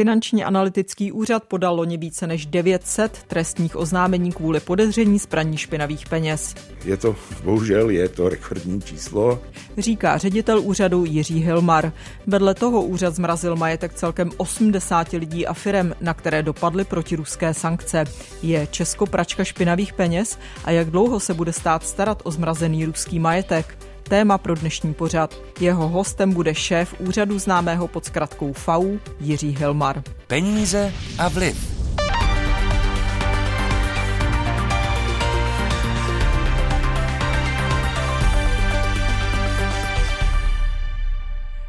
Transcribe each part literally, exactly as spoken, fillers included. Finanční analytický úřad podal loni více než devět set trestních oznámení kvůli podezření z praní špinavých peněz. Je to, bohužel, je to rekordní číslo, říká ředitel úřadu Jiří Hylmar. Vedle toho úřad zmrazil majetek celkem osmdesáti lidí a firem, na které dopadly protiruské sankce. Je Česko pračka špinavých peněz a jak dlouho se bude stát starat o zmrazený ruský majetek? Téma pro dnešní pořad. Jeho hostem bude šéf úřadu známého pod zkratkou F A Ú Jiří Hylmar. Peníze a vliv.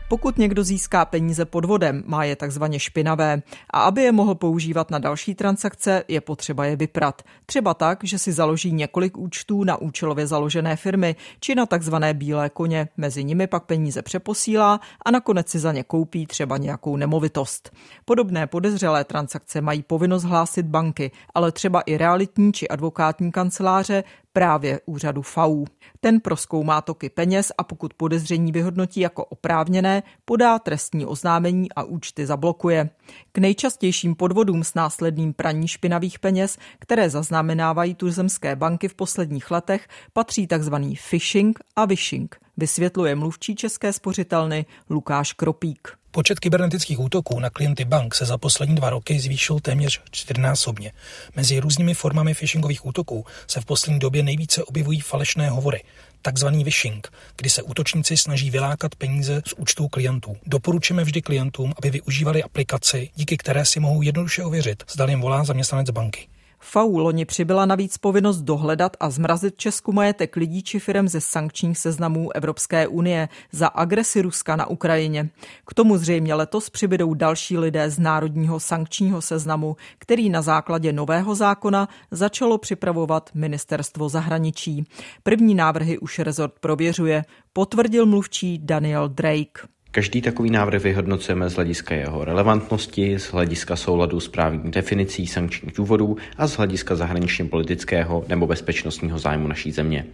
Pokud někdo získá peníze podvodem, má je takzvaně špinavé a aby je mohl používat na další transakce, je potřeba je vyprat. Třeba tak, že si založí několik účtů na účelově založené firmy či na takzvané bílé koně. Mezi nimi pak peníze přeposílá a nakonec si za ně koupí třeba nějakou nemovitost. Podobné podezřelé transakce mají povinnost hlásit banky, ale třeba i realitní či advokátní kanceláře, právě úřadu F A Ú. Ten prozkoumá toky peněz a pokud podezření vyhodnotí jako oprávněné, podá trestní oznámení a účty zablokuje. K nejčastějším podvodům s následným praní špinavých peněz, které zaznamenávají tuzemské banky v posledních letech, patří tzv. Phishing a vishing, vysvětluje mluvčí České spořitelny Lukáš Kropík. Počet kybernetických útoků na klienty bank se za poslední dva roky zvýšil téměř čtyřnásobně. Mezi různými formami phishingových útoků se v poslední době nejvíce objevují falešné hovory, takzvaný vishing, kdy se útočníci snaží vylákat peníze z účtů klientů. Doporučujeme vždy klientům, aby využívali aplikaci, díky které si mohou jednoduše ověřit, zda jim volá zaměstnanec banky. F A Ú loni přibyla navíc povinnost dohledat a zmrazit Česku majetek lidí či firem ze sankčních seznamů Evropské unie za agresi Ruska na Ukrajině. K tomu zřejmě letos přibydou další lidé z národního sankčního seznamu, který na základě nového zákona začalo připravovat ministerstvo zahraničí. První návrhy už rezort prověřuje, potvrdil mluvčí Daniel Drake. Každý takový návrh vyhodnocujeme z hlediska jeho relevantnosti, z hlediska souladu s právní definicí sankčních důvodů a z hlediska zahraničně politického nebo bezpečnostního zájmu naší země.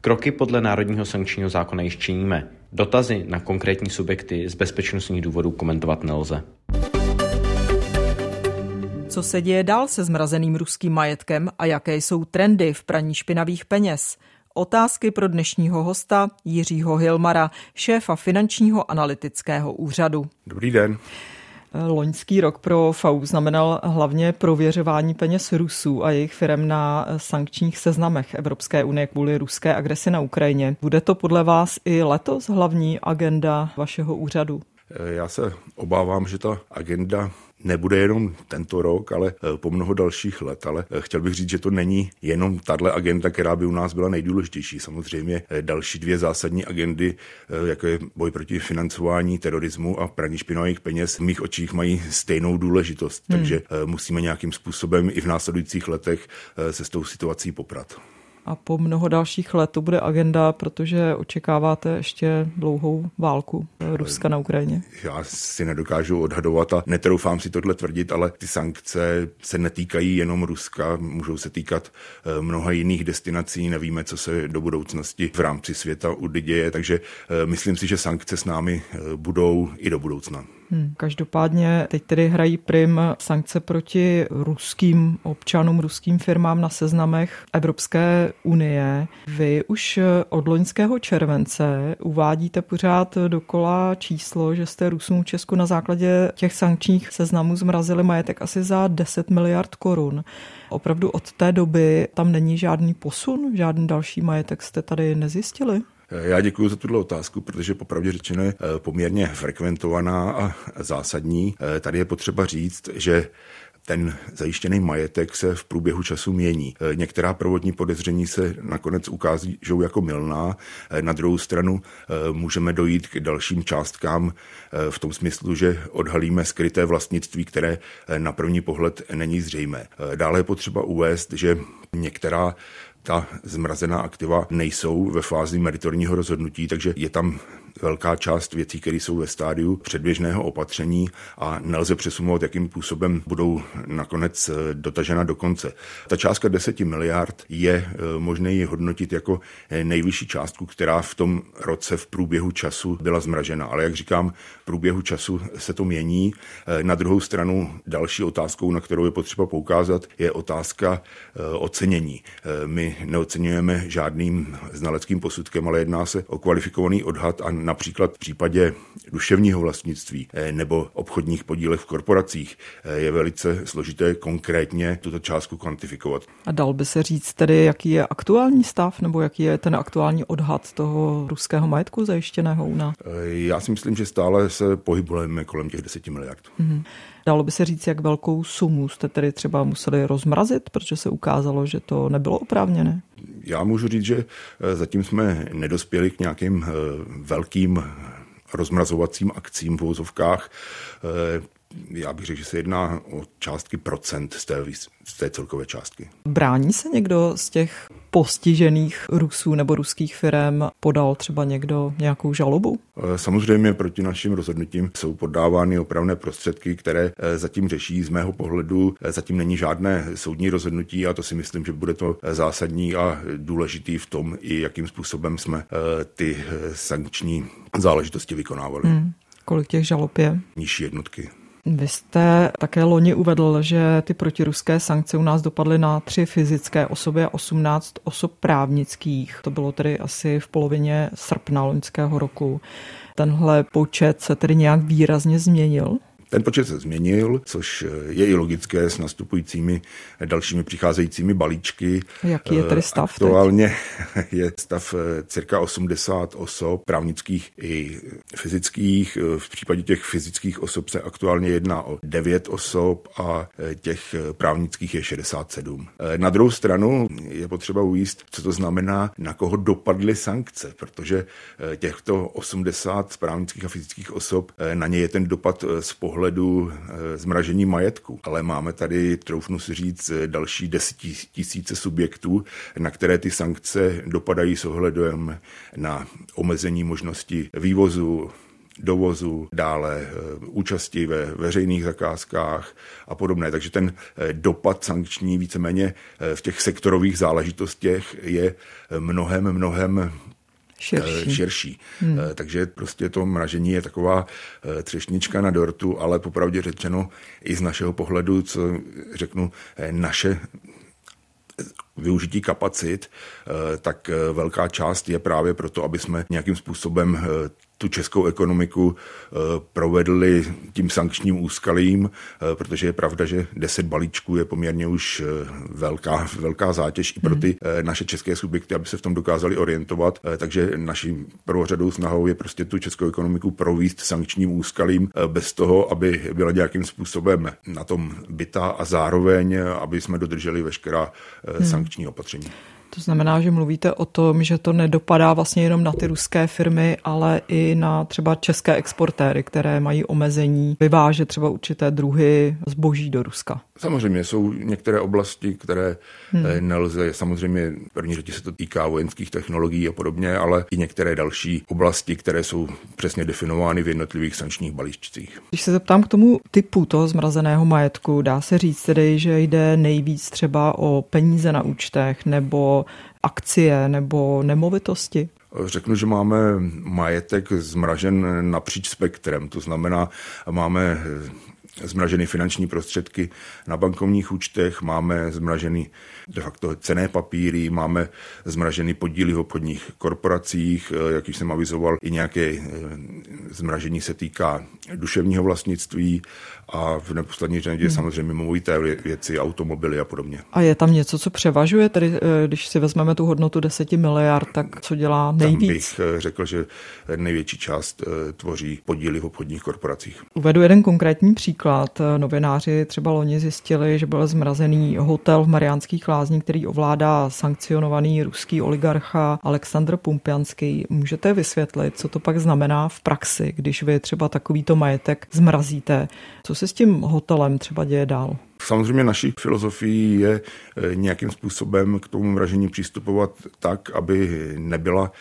Kroky podle národního sankčního zákona již činíme. Dotazy na konkrétní subjekty z bezpečnostních důvodů komentovat nelze. Co se děje dál se zmrazeným ruským majetkem a jaké jsou trendy v praní špinavých peněz? Otázky pro dnešního hosta Jiřího Hylmara, šéfa Finančního analytického úřadu. Dobrý den. Loňský rok pro F A Ú znamenal hlavně prověřování peněz Rusů a jejich firem na sankčních seznamech Evropské unie kvůli ruské agresi na Ukrajině. Bude to podle vás i letos hlavní agenda vašeho úřadu? Já se obávám, že ta agenda nebude jenom tento rok, ale po mnoho dalších let. Ale chtěl bych říct, že to není jenom tahle agenda, která by u nás byla nejdůležitější. Samozřejmě další dvě zásadní agendy, jako je boj proti financování terorismu a praní špinavých peněz, v mých očích mají stejnou důležitost. Hmm. Takže musíme nějakým způsobem i v následujících letech se s tou situací poprat. A po mnoho dalších let to bude agenda, protože očekáváte ještě dlouhou válku Ruska na Ukrajině. Já si nedokážu odhadovat a netroufám si tohle tvrdit, ale ty sankce se netýkají jenom Ruska, můžou se týkat mnoha jiných destinací, nevíme, co se do budoucnosti v rámci světa děje, takže myslím si, že sankce s námi budou i do budoucna. Hmm. Každopádně teď tedy hrají prim sankce proti ruským občanům, ruským firmám na seznamech Evropské unie. Vy už od loňského července uvádíte pořád dokola číslo, že jste Rusům v Česku na základě těch sankčních seznamů zmrazili majetek asi za deset miliard korun. Opravdu od té doby tam není žádný posun, žádný další majetek jste tady nezjistili? Já děkuji za tuto otázku, protože popravdě řečeno je poměrně frekventovaná a zásadní. Tady je potřeba říct, že ten zajištěný majetek se v průběhu času mění. Některá prvotní podezření se nakonec ukážou jako mylná. Na druhou stranu můžeme dojít k dalším částkám v tom smyslu, že odhalíme skryté vlastnictví, které na první pohled není zřejmé. Dále je potřeba uvést, že některá ta zmrazená aktiva nejsou ve fázi meritorního rozhodnutí, takže je tam velká část věcí, které jsou ve stádiu předběžného opatření a nelze přesumovat, jakým způsobem budou nakonec dotažena do konce. Ta částka deset miliard je možné ji hodnotit jako nejvyšší částku, která v tom roce v průběhu času byla zmražena. Ale jak říkám, v průběhu času se to mění. Na druhou stranu další otázkou, na kterou je potřeba poukázat, je otázka ocenění. My neoceňujeme žádným znaleckým posudkem, ale jedná se o kvalifikovaný odhad a například v případě duševního vlastnictví nebo obchodních podílech v korporacích je velice složité konkrétně tuto částku kvantifikovat. A dal by se říct tedy, jaký je aktuální stav nebo jaký je ten aktuální odhad toho ruského majetku zajištěného u nás? Já si myslím, že stále se pohybujeme kolem těch deset miliard. Mm-hmm. Dalo by se říct, jak velkou sumu jste tedy třeba museli rozmrazit, protože se ukázalo, že to nebylo oprávněné? Já můžu říct, že zatím jsme nedospěli k nějakým velkým rozmrazovacím akcím v uvozovkách. Já bych řekl, že se jedná o částky procent z té, z té celkové částky. Brání se někdo z těch postižených Rusů nebo ruských firem? Podal třeba někdo nějakou žalobu? Samozřejmě proti našim rozhodnutím jsou podávány opravné prostředky, které zatím řeší. Z mého pohledu zatím není žádné soudní rozhodnutí a to si myslím, že bude to zásadní a důležitý v tom, i jakým způsobem jsme ty sankční záležitosti vykonávali. Hmm. Kolik těch žalob je? Nižší jednotky. Vy jste také loni uvedl, že ty protiruské sankce u nás dopadly na tři fyzické osoby a osmnáct osob právnických. To bylo tedy asi v polovině srpna loňského roku. Tenhle počet se tedy nějak výrazně změnil? Ten počet se změnil, což je i logické s nastupujícími dalšími přicházejícími balíčky. Jaký je tedy stav? Aktuálně teď? Je stav cirka osmdesát osob, právnických i fyzických. V případě těch fyzických osob se aktuálně jedná o devět osob a těch právnických je šedesát sedm. Na druhou stranu je potřeba uvíct, co to znamená, na koho dopadly sankce, protože těchto osmdesát právnických a fyzických osob, na ně je ten dopad z pohledu zmražení majetku. Ale máme tady, troufnu si říct, další desetitisíce subjektů, na které ty sankce dopadají s ohledem na omezení možnosti vývozu, dovozu, dále účasti ve veřejných zakázkách a podobné. Takže ten dopad sankční víceméně v těch sektorových záležitostech je mnohem, mnohem širší. širší. Hmm. Takže prostě to mražení je taková třešnička na dortu, ale popravdě řečeno i z našeho pohledu, co řeknu, naše využití kapacit, tak velká část je právě proto, aby jsme nějakým způsobem tu českou ekonomiku provedli tím sankčním úskalím, protože je pravda, že deset balíčků je poměrně už velká, velká zátěž i pro ty naše české subjekty, aby se v tom dokázali orientovat. Takže naší prvořadou snahou je prostě tu českou ekonomiku provést sankčním úskalím bez toho, aby byla nějakým způsobem na tom bita a zároveň, aby jsme dodrželi veškerá sankční opatření. To znamená, že mluvíte o tom, že to nedopadá vlastně jenom na ty ruské firmy, ale i na třeba české exportéry, které mají omezení vyvážet třeba určité druhy zboží do Ruska. Samozřejmě jsou některé oblasti, které hmm. nelze, samozřejmě v první řadě se to týká vojenských technologií a podobně, ale i některé další oblasti, které jsou přesně definovány v jednotlivých sankčních balíčcích. Když se zeptám k tomu typu toho zmrazeného majetku, dá se říct tedy, že jde nejvíc třeba o peníze na účtech nebo akcie nebo nemovitosti? Řeknu, že máme majetek zmražen napříč spektrem, to znamená, máme zmražené finanční prostředky na bankovních účtech, máme zmražený de facto cenné papíry, máme zmražený podíly v obchodních korporacích, jak jsem avizoval, i nějaké zmražení se týká duševního vlastnictví a v neposlední řadě hmm. samozřejmě movité věci, automobily a podobně. A je tam něco, co převažuje? Tedy když si vezmeme tu hodnotu deset miliard, tak co dělá nejvíc? Tam bych řekl, že největší část tvoří podíly v obchodních korporacích. Uvedu jeden konkrétní příklad. Novináři třeba loni zjistili, že byl zmrazený hotel v Mariánských Lázních, který ovládá sankcionovaný ruský oligarcha Aleksandr Pumpianský. Můžete vysvětlit, co to pak znamená v praxi, když vy třeba takovýto majetek zmrazíte? Co se s tím hotelem třeba děje dál? Samozřejmě naší filozofií je nějakým způsobem k tomu mražení přistupovat tak, aby nebyla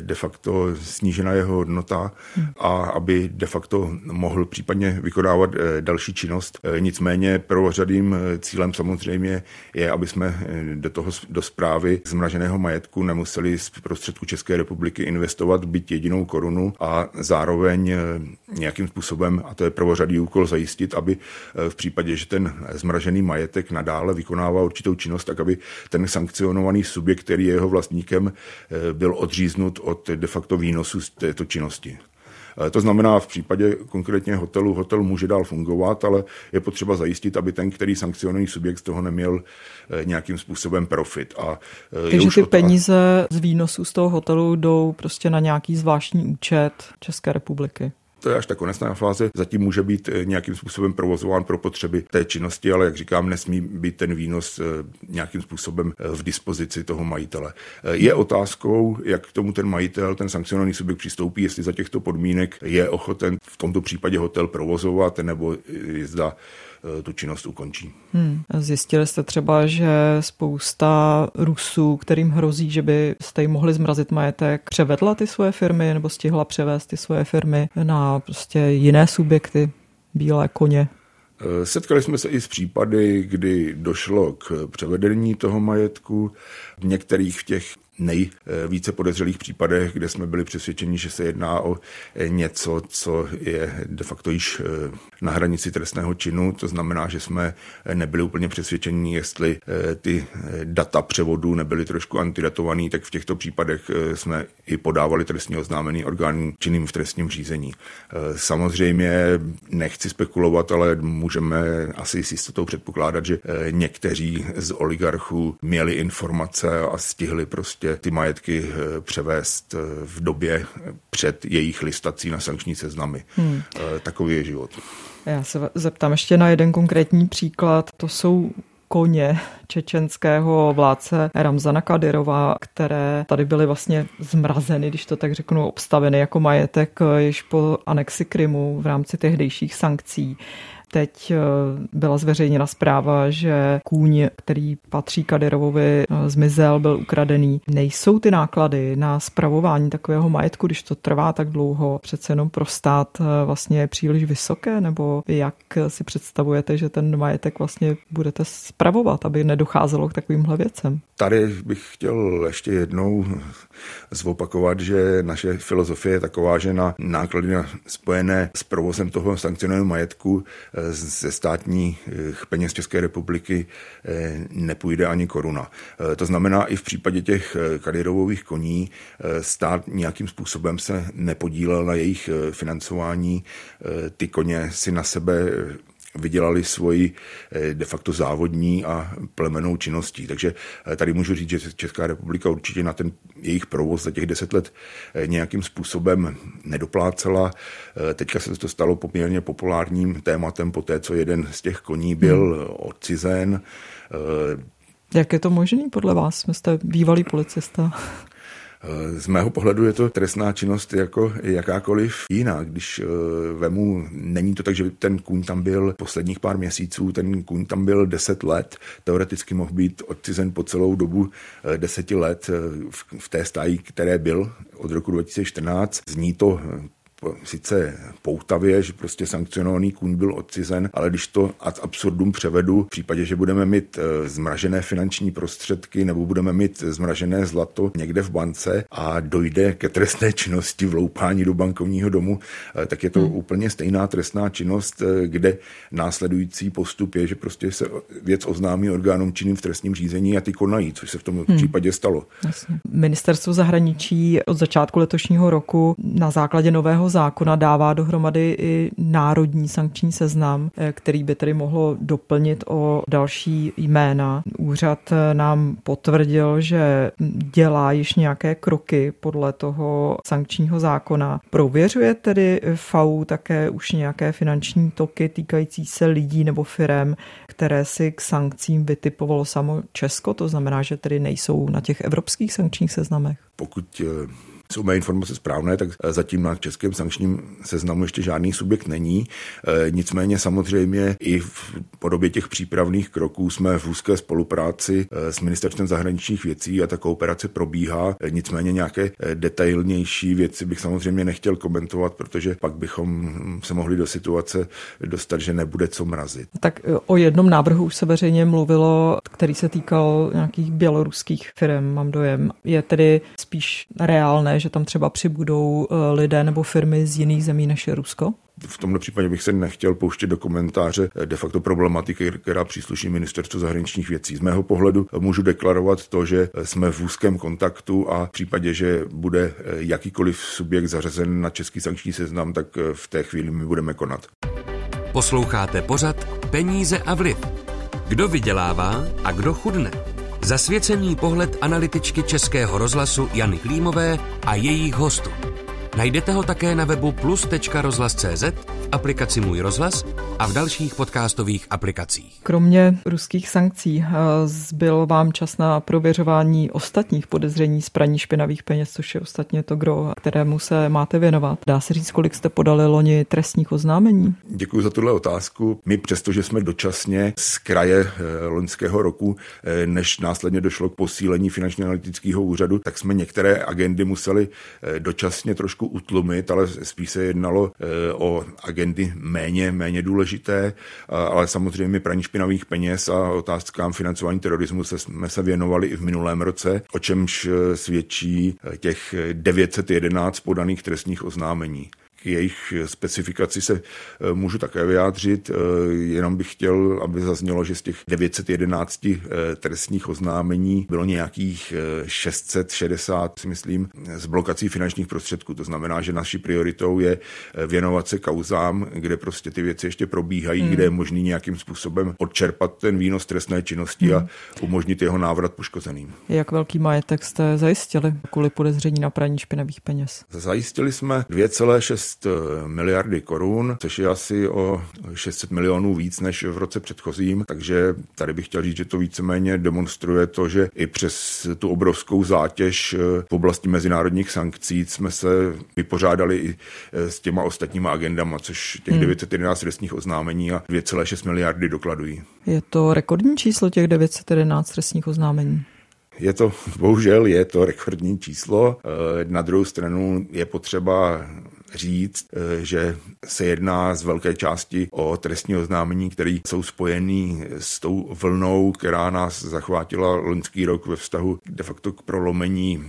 de facto snížena jeho hodnota a aby de facto mohl případně vykonávat další činnost. Nicméně prvořadým cílem samozřejmě je, aby jsme do toho do správy zmraženého majetku nemuseli z prostředku České republiky investovat byť jedinou korunu a zároveň nějakým způsobem, a to je prvořadý úkol, zajistit, aby v případě, že ten zmražený majetek nadále vykonává určitou činnost, tak aby ten sankcionovaný subjekt, který je jeho vlastníkem, byl odříznut od de facto výnosu z této činnosti. To znamená, v případě konkrétně hotelu, hotel může dál fungovat, ale je potřeba zajistit, aby ten, který sankcionovaný subjekt, z toho neměl nějakým způsobem profit. A takže ty to... peníze z výnosů z toho hotelu jdou prostě na nějaký zvláštní účet České republiky. To je až ta konečná fáze. Zatím může být nějakým způsobem provozován pro potřeby té činnosti, ale jak říkám, nesmí být ten výnos nějakým způsobem v dispozici toho majitele. Je otázkou, jak k tomu ten majitel, ten sankcionovaný subjekt přistoupí, jestli za těchto podmínek je ochoten v tomto případě hotel provozovat, nebo zda tu činnost ukončí. Hmm. Zjistili jste třeba, že spousta Rusů, kterým hrozí, že by jste jim mohli zmrazit majetek, převedla ty svoje firmy nebo stihla převést ty svoje firmy na prostě jiné subjekty, bílé koně? Setkali jsme se i s případy, kdy došlo k převedení toho majetku. V některých v těch nejvíce podezřelých případech, kde jsme byli přesvědčeni, že se jedná o něco, co je de facto již na hranici trestného činu. To znamená, že jsme nebyli úplně přesvědčeni, jestli ty data převodu nebyly trošku antidatovaný, tak v těchto případech jsme i podávali trestní oznámení orgánům činným v trestním řízení. Samozřejmě nechci spekulovat, ale můžeme asi s jistotou předpokládat, že někteří z oligarchů měli informace a stihli prostě ty majetky převést v době před jejich listací na sankční seznamy. Hmm. Takový je život. Já se zeptám ještě na jeden konkrétní příklad. To jsou koně čečenského vládce Ramzana Kadyrova, které tady byly vlastně zmrazeny, když to tak řeknu, obstaveny jako majetek již po anexi Krymu v rámci tehdejších sankcí. Teď byla zveřejněna zpráva, že kůň, který patří Kadyrovovi, zmizel, byl ukradený. Nejsou ty náklady na spravování takového majetku, když to trvá tak dlouho, přece jenom pro stát vlastně příliš vysoké? Nebo jak si představujete, že ten majetek vlastně budete spravovat, aby nedocházelo k takovýmhle věcem? Tady bych chtěl ještě jednou zopakovat, že naše filozofie je taková, že na náklady spojené s provozem toho sankcionovaného majetku ze státních peněz České republiky nepůjde ani koruna. To znamená, i v případě těch Kadyrovových koní stát nějakým způsobem se nepodílel na jejich financování. Ty koně si na sebe vydělali svoji de facto závodní a plemennou činností. Takže tady můžu říct, že Česká republika určitě na ten jejich provoz za těch deset let nějakým způsobem nedoplácela. Teďka se to stalo poměrně populárním tématem po té, co jeden z těch koní byl odcizen. Jak je to možné podle vás? Jste bývalý policista. Z mého pohledu je to trestná činnost jako jakákoliv jiná. Když vemu, není to tak, že ten kůň tam byl posledních pár měsíců, ten kůň tam byl deset let, teoreticky mohl být odcizen po celou dobu deseti let v té stáji, které byl od roku dva tisíce čtrnáct. Zní to sice poutavě, že prostě sankcionovaný kůň byl odcizen, ale když to ad absurdum převedu, v případě, že budeme mít zmražené finanční prostředky nebo budeme mít zmražené zlato někde v bance a dojde ke trestné činnosti vloupání do bankovního domu, tak je to hmm. úplně stejná trestná činnost, kde následující postup je, že prostě se věc oznámí orgánům činným v trestním řízení a ty konají, což se v tom hmm. případě stalo. Jasně. Ministerstvo zahraničí od začátku letošního roku na základě nového zákona dává dohromady i národní sankční seznam, který by tedy mohlo doplnit o další jména. Úřad nám potvrdil, že dělá již nějaké kroky podle toho sankčního zákona. Prověřuje tedy F A Ú také už nějaké finanční toky týkající se lidí nebo firem, které si k sankcím vytipovalo samo Česko, to znamená, že tedy nejsou na těch evropských sankčních seznamech. Pokud jsou mé informace správné, tak zatím na českém sankčním seznamu ještě žádný subjekt není. Nicméně samozřejmě i v podobě těch přípravných kroků jsme v úzké spolupráci s Ministerstvem zahraničních věcí a ta kooperace probíhá. Nicméně nějaké detailnější věci bych samozřejmě nechtěl komentovat, protože pak bychom se mohli do situace dostat, že nebude co mrazit. Tak o jednom návrhu už se veřejně mluvilo, který se týkal nějakých běloruských firm, mám dojem. Je tedy spíš reálné, že tam třeba přibudou lidé nebo firmy z jiných zemí než je Rusko? V tomto případě bych se nechtěl pouštět do komentáře de facto problematiky, která přísluší Ministerstvu zahraničních věcí. Z mého pohledu můžu deklarovat to, že jsme v úzkém kontaktu a v případě, že bude jakýkoliv subjekt zařazen na český sankční seznam, tak v té chvíli my budeme konat. Posloucháte pořad Peníze a vliv. Kdo vydělává a kdo chudne? Zasvěcený pohled analytičky Českého rozhlasu Jany Klímové a jejich hostů. Najdete ho také na webu plus tečka rozhlas tečka cé zet, v aplikaci Můj rozhlas a v dalších podcastových aplikacích. Kromě ruských sankcí zbyl vám čas na prověřování ostatních podezření z praní špinavých peněz, což je ostatně to gro, kterému se máte věnovat. Dá se říct, kolik jste podali loni trestních oznámení? Děkuji za tuhle otázku. My přestože jsme dočasně z kraje loňského roku, než následně došlo k posílení Finančního analytického úřadu, tak jsme některé agendy museli dočasně trošku utlumit, ale spíš se jednalo o agendy méně, méně důležité, ale samozřejmě praní špinavých peněz a otázkám financování terorismu se jsme se věnovali i v minulém roce, o čemž svědčí těch devět set jedenáct podaných trestních oznámení. K jejich specifikaci se můžu také vyjádřit, jenom bych chtěl, aby zaznělo, že z těch devět set jedenáct trestních oznámení bylo nějakých šest set šedesát, myslím, z blokací finančních prostředků. To znamená, že naší prioritou je věnovat se kauzám, kde prostě ty věci ještě probíhají, mm. kde je možný nějakým způsobem odčerpat ten výnos trestné činnosti mm. a umožnit jeho návrat poškozeným. Jak velký majetek jste zajistili kvůli podezření na praní špinavých peněz? Zajistili jsme dvě celé šest miliardy korun, což je asi o šest set milionů víc než v roce předchozím, takže tady bych chtěl říct, že to víceméně demonstruje to, že i přes tu obrovskou zátěž v oblasti mezinárodních sankcí jsme se vypořádali i s těma ostatníma agendama, což těch devět set jedenáct trestních oznámení a dvě celé šest miliardy dokladují. Je to rekordní číslo těch devět set jedenáct trestních oznámení? Je to, bohužel, je to rekordní číslo. Na druhou stranu je potřeba říct, že se jedná z velké části o trestní oznámení, které jsou spojený s tou vlnou, která nás zachvátila loňský rok ve vztahu de facto k prolomení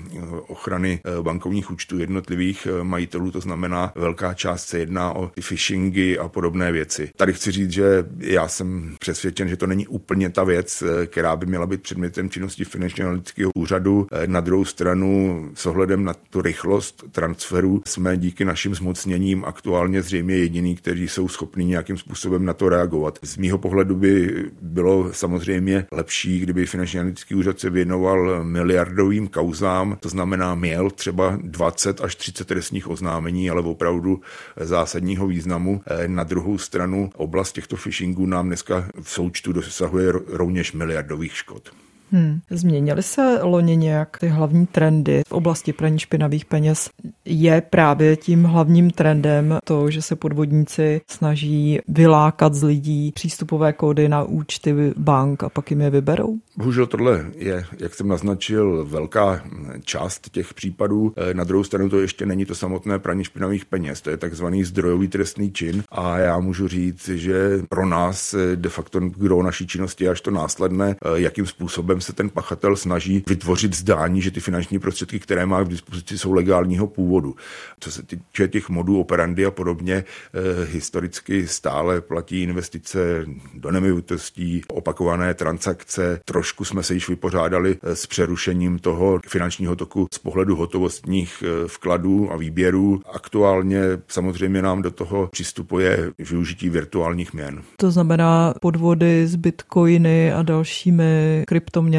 ochrany bankovních účtů jednotlivých majitelů, to znamená velká část se jedná o phishingy a podobné věci. Tady chci říct, že já jsem přesvědčen, že to není úplně ta věc, která by měla být předmětem činnosti Finančního analytického úřadu. Na druhou stranu s ohledem na tu rychlost transferu jsme díky našim zmocněním aktuálně zřejmě jediní, kteří jsou schopni nějakým způsobem na to reagovat. Z mýho pohledu by bylo samozřejmě lepší, kdyby Finanční analytický úřad se věnoval miliardovým kauzám, to znamená měl třeba dvacet až třicet trestních oznámení, ale opravdu zásadního významu. Na druhou stranu oblast těchto phishingů nám dneska v součtu dosahuje rovněž miliardových škod. Hmm. Změnily se loni nějak ty hlavní trendy v oblasti praní špinavých peněz? Je právě tím hlavním trendem to, že se podvodníci snaží vylákat z lidí přístupové kódy na účty bank a pak jim je vyberou? Bohužel tohle je, jak jsem naznačil, velká část těch případů. Na druhou stranu to ještě není to samotné praní špinavých peněz. To je takzvaný zdrojový trestný čin a já můžu říct, že pro nás de facto gro naší činnosti je až to následné, jakým způsobem se ten pachatel snaží vytvořit zdání, že ty finanční prostředky, které má k dispozici, jsou legálního původu. Co se týče těch modů operandy a podobně, eh, historicky stále platí investice do nemovitostí, opakované transakce. Trošku jsme se již vypořádali s přerušením toho finančního toku z pohledu hotovostních vkladů a výběrů. Aktuálně samozřejmě nám do toho přistupuje využití virtuálních měn. To znamená podvody s bitcoiny a dalšími kryptoměnami,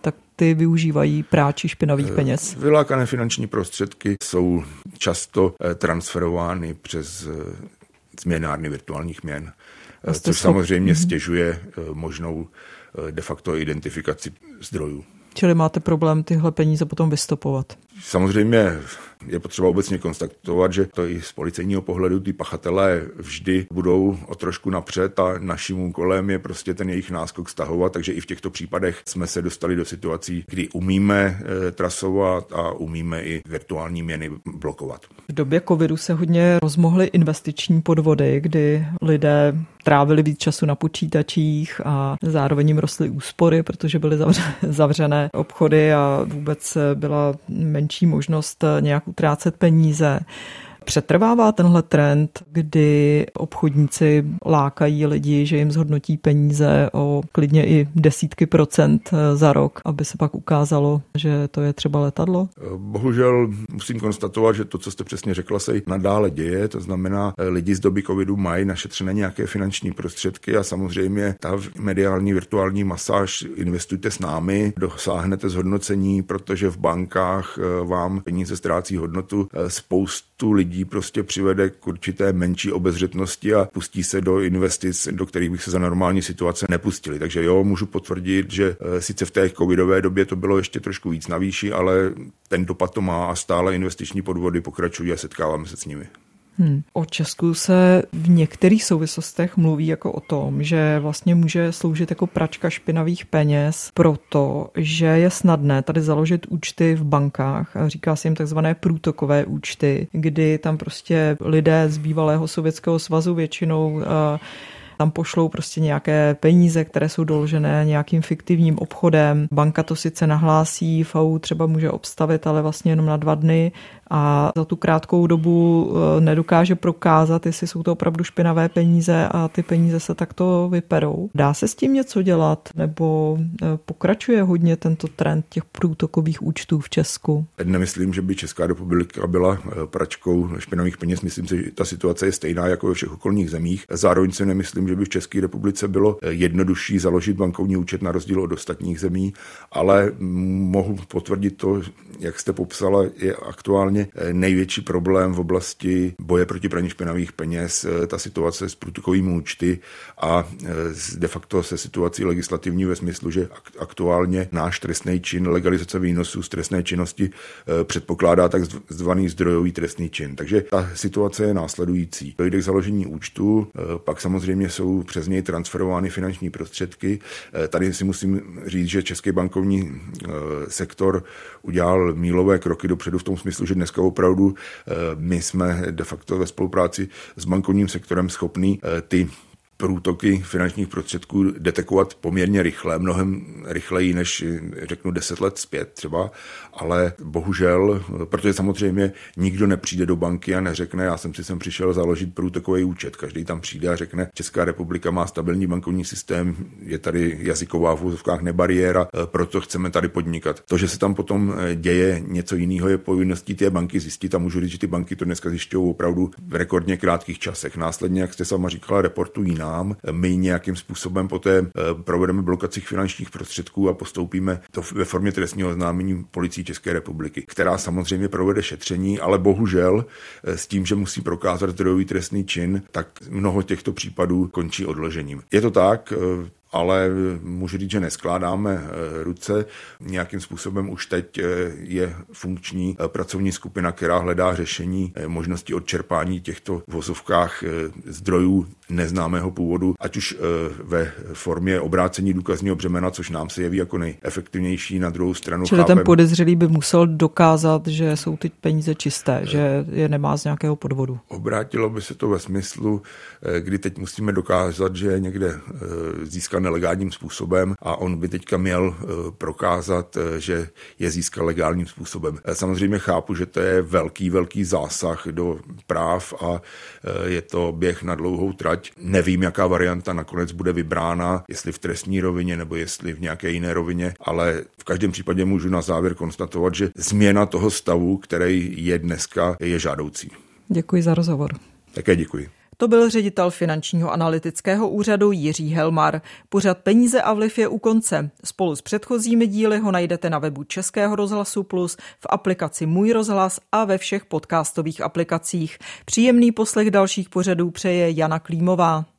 tak ty využívají práči špinavých peněz. Vylákané finanční prostředky jsou často transferovány přes změnárny virtuálních měn, což schop... samozřejmě stěžuje možnou de facto identifikaci zdrojů. Čili máte problém tyhle peníze potom vystopovat? Samozřejmě je potřeba obecně konstatovat, že to i z policejního pohledu ty pachatelé vždy budou o trošku napřed a naším úkolem je prostě ten jejich náskok stahovat, takže i v těchto případech jsme se dostali do situací, kdy umíme e, trasovat a umíme i virtuální měny blokovat. V době covidu se hodně rozmohly investiční podvody, kdy lidé trávili víc času na počítačích a zároveň jim rostly úspory, protože byly zavřené obchody a vůbec byla menší možnost nějak utrácet peníze. Přetrvává tenhle trend, kdy obchodníci lákají lidi, že jim zhodnotí peníze o klidně i desítky procent za rok, aby se pak ukázalo, že to je třeba letadlo? Bohužel musím konstatovat, že to, co jste přesně řekla, se nadále děje. To znamená, lidi z doby covidu mají našetřené nějaké finanční prostředky a samozřejmě ta mediální virtuální masáž investujte s námi, dosáhnete zhodnocení, protože v bankách vám peníze ztrácí hodnotu. Spoustu lidí prostě přivede k určité menší obezřetnosti a pustí se do investic, do kterých bych se za normální situace nepustili. Takže jo, můžu potvrdit, že sice v té covidové době to bylo ještě trošku víc na výši, ale ten dopad to má a stále investiční podvody pokračují a setkáváme se s nimi. Hmm. O Česku se v některých souvislostech mluví jako o tom, že vlastně může sloužit jako pračka špinavých peněz, protože je snadné tady založit účty v bankách. Říká se jim takzvané průtokové účty, kdy tam prostě lidé z bývalého Sovětského svazu většinou tam pošlou prostě nějaké peníze, které jsou doložené nějakým fiktivním obchodem. Banka to sice nahlásí, ef á ú třeba může obstavit, ale vlastně jenom na dva dny a za tu krátkou dobu nedokáže prokázat, jestli jsou to opravdu špinavé peníze a ty peníze se takto vyperou. Dá se s tím něco dělat nebo pokračuje hodně tento trend těch průtokových účtů v Česku? Nemyslím, že by Česká republika byla pračkou špinavých peněz. Myslím si, že ta situace je stejná jako ve všech okolních zemích. Zároveň si nemyslím, že by v České republice bylo jednodušší založit bankovní účet na rozdíl od ostatních zemí, ale mohu potvrdit to, jak jste popsala, je aktuálně největší problém v oblasti boje proti praní špinavých peněz, ta situace s průtokovými účty a de facto se situací legislativní ve smyslu, že aktuálně náš trestný čin legalizace výnosů z trestné činnosti předpokládá takzvaný zdrojový trestný čin. Takže ta situace je následující. Dojde k založení účtu, pak samozřejmě jsou přes něj transferovány finanční prostředky. Tady si musím říct, že český bankovní sektor udělal mílové kroky dopředu v tom smyslu, že dneska opravdu my jsme de facto ve spolupráci s bankovním sektorem schopní ty průtoky finančních prostředků detekovat poměrně rychle, mnohem rychleji než, řeknu, deset let zpět třeba, ale bohužel, protože samozřejmě nikdo nepřijde do banky a neřekne, já jsem si sem přišel založit průtokový účet. Každý tam přijde a řekne, Česká republika má stabilní bankovní systém, je tady jazyková v úzovkách nebariéra, proto chceme tady podnikat. To, že se tam potom děje něco jiného, je povinností té banky zjistit a můžu říct, že ty banky to dneska zjišťují opravdu v rekordně krátkých časech. Následně, jak jste sama říkala, reportují nám. My nějakým způsobem poté provedeme blokaci finančních prostředků a postoupíme to ve formě trestního oznámení Policii České republiky, která samozřejmě provede šetření, ale bohužel s tím, že musí prokázat zdrojový trestný čin, tak mnoho těchto případů končí odložením. Je to tak, ale můžu říct, že neskládáme ruce. Nějakým způsobem už teď je funkční pracovní skupina, která hledá řešení možnosti odčerpání těchto vozovkách zdrojů neznámého původu, ať už ve formě obrácení důkazního břemena, což nám se jeví jako nejefektivnější. Na druhou stranu chápeme. Čili ten podezřelý by musel dokázat, že jsou ty peníze čisté, že je nemá z nějakého podvodu. Obrátilo by se to ve smyslu, kdy teď musíme dokázat, že někde získá nelegálním způsobem a on by teďka měl prokázat, že je získal legálním způsobem. Samozřejmě chápu, že to je velký, velký zásah do práv a je to běh na dlouhou trať. Nevím, jaká varianta nakonec bude vybrána, jestli v trestní rovině nebo jestli v nějaké jiné rovině, ale v každém případě můžu na závěr konstatovat, že změna toho stavu, který je dneska, je žádoucí. Děkuji za rozhovor. Také děkuji. To byl ředitel Finančního analytického úřadu Jiří Hylmar. Pořad Peníze a vliv je u konce. Spolu s předchozími díly ho najdete na webu Českého rozhlasu Plus, v aplikaci Můj rozhlas a ve všech podcastových aplikacích. Příjemný poslech dalších pořadů přeje Jana Klímová.